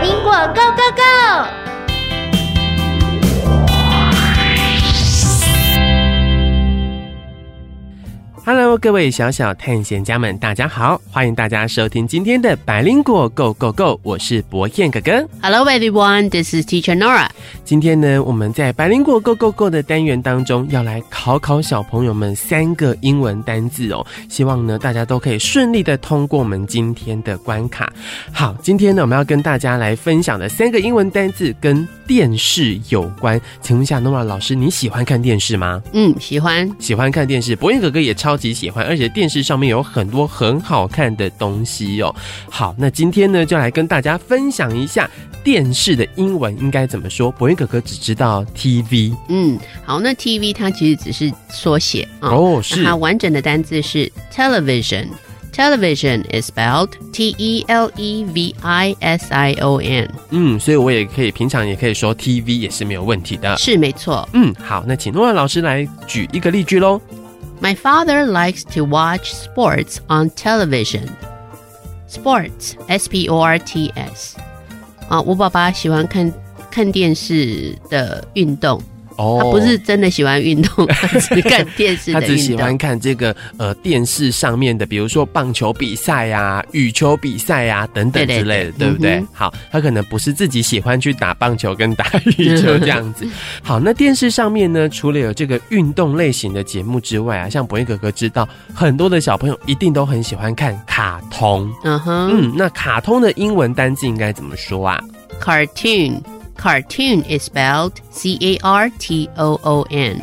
Bilingual Go Go Go! Hello， 各位小小探险家们，大家好！欢迎大家收听今天的百灵果 Go Go Go， 我是博彦哥哥。Hello everyone，this is Teacher Nora。今天呢，我们在百灵果 Go Go Go 的单元当中，要来考考小朋友们3个英文单字哦。希望呢，大家都可以顺利的通过我们今天的关卡。好，今天呢，我们要跟大家来分享的3个英文单字跟电视有关。请问一下 ，Nora 老师，你喜欢看电视吗？嗯，喜欢。喜欢看电视，博彦哥哥也超级喜欢，而且电视上面有很多很好看的东西哦。好，那今天呢，就来跟大家分享一下电视的英文应该怎么说。博彦哥哥只知道 TV。嗯，好，那 TV 它其实只是缩写哦，是它完整的单字是 television。Television is spelled T-E-L-E-V-I-S-I-O-N。 所以我也可以平常也可以说 TV 也是没有问题的，是没错。好，那请Nora老师来举一个例句咯。My father likes to watch sports on television. Sports, S-P-O-R-T-S. 我爸爸喜欢看电视的运动。他不是真的喜欢运动，他只看电视的运动。他只喜欢看这个电视上面的，比如说棒球比赛啊、羽球比赛啊等等之类的， 对不对？好，他可能不是自己喜欢去打棒球跟打羽球这样子。好，那电视上面呢，除了有这个运动类型的节目之外啊，像博彦哥哥知道，很多的小朋友一定都很喜欢看卡通。那卡通的英文单字应该怎么说啊？ Cartoon。Cartoon is spelled C-A-R-T-O-O-N。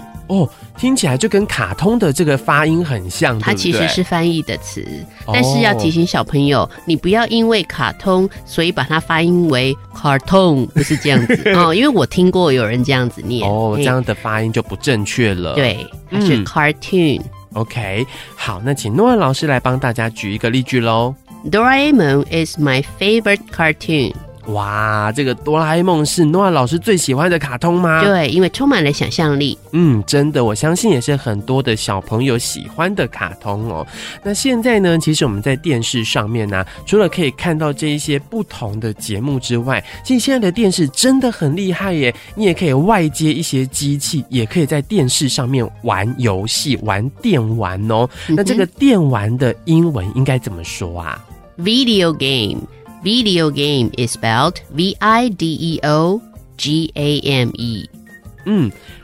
听起来就跟卡通的这个发音很像，它其实是翻译的词，但是要提醒小朋友，你不要因为卡通所以把它发音为 cartoon， 不是这样子因为我听过有人这样子念，这样的发音就不正确了。对，它是 cartoon。OK， 好，那请Nora老师来帮大家举一个例句咯。Doraemon is my favorite cartoon。哇，这个哆啦 A 梦是Nora老师最喜欢的卡通吗？对，因为充满了想象力。真的，我相信也是很多的小朋友喜欢的卡通哦。那现在呢，其实我们在电视上面啊，除了可以看到这一些不同的节目之外，其实现在的电视真的很厉害耶，你也可以外接一些机器，也可以在电视上面玩游戏、玩电玩哦。那这个电玩的英文应该怎么说啊？ Video game。Video game is spelled V-I-D-E-O-G-A-M-E。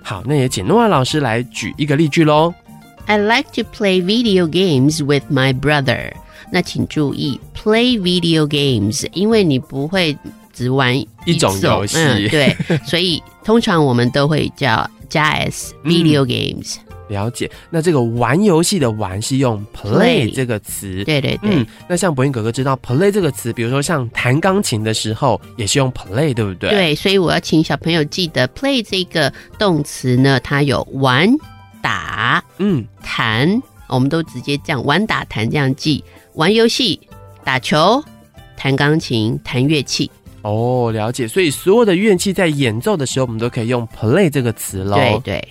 好，那也请Nora老师来举一个例句咯。I like to play video games with my brother。 那请注意 play video games， 因为你不会只玩一种游戏，对，所以通常我们都会叫加 S video games。了解，那这个玩游戏的玩是用 play 这个词。对对对。那像博彦哥哥知道 play 这个词，比如说像弹钢琴的时候也是用 play， 对不对？对，所以我要请小朋友记得 play 这个动词呢，它有玩、打、弹，我们都直接这样玩、打、弹这样记。玩游戏、打球、弹钢琴、弹乐器。了解，所以所有的乐器在演奏的时候，我们都可以用 play 这个词咯。对对。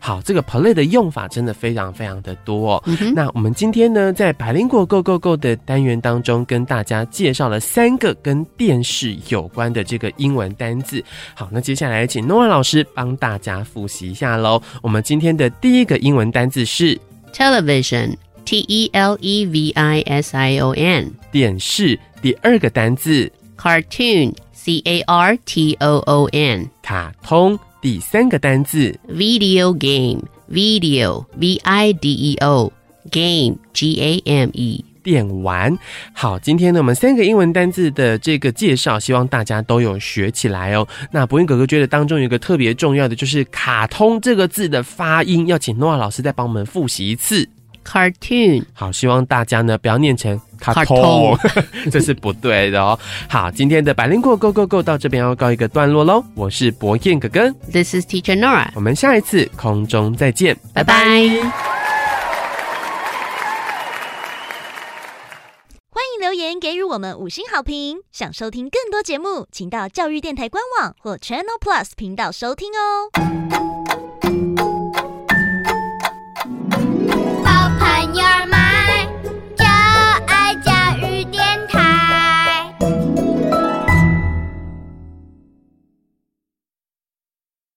好，这个 play 的用法真的非常非常的多哦。那我们今天呢，在百灵果 Go Go Go 的单元当中，跟大家介绍了3个跟电视有关的这个英文单字。好，那接下来请Nora老师帮大家复习一下咯。我们今天的第一个英文单字是 television， T-E-L-E-V-I-S-I-O-N， 电视。第2个单字 cartoon， C-A-R-T-O-O-N， 卡通。第3个单字 video game， video V-I-D-E-O game G-A-M-E， 电玩。好，今天呢，我们3个英文单字的这个介绍，希望大家都有学起来哦。那博彦哥哥觉得当中有一个特别重要的，就是卡通这个字的发音，要请Nora老师再帮我们复习一次。Cartoon。 好，希望大家呢不要念成卡通，这是不对的哦。好，今天的百灵果 Go Go Go 到这边要告一个段落咯。我是博彦哥哥， This is Teacher Nora， 我们下一次空中再见，拜拜。欢迎留言给予我们5星好评，想收听更多节目，请到教育电台官网或 Channel Plus 频道收听哦。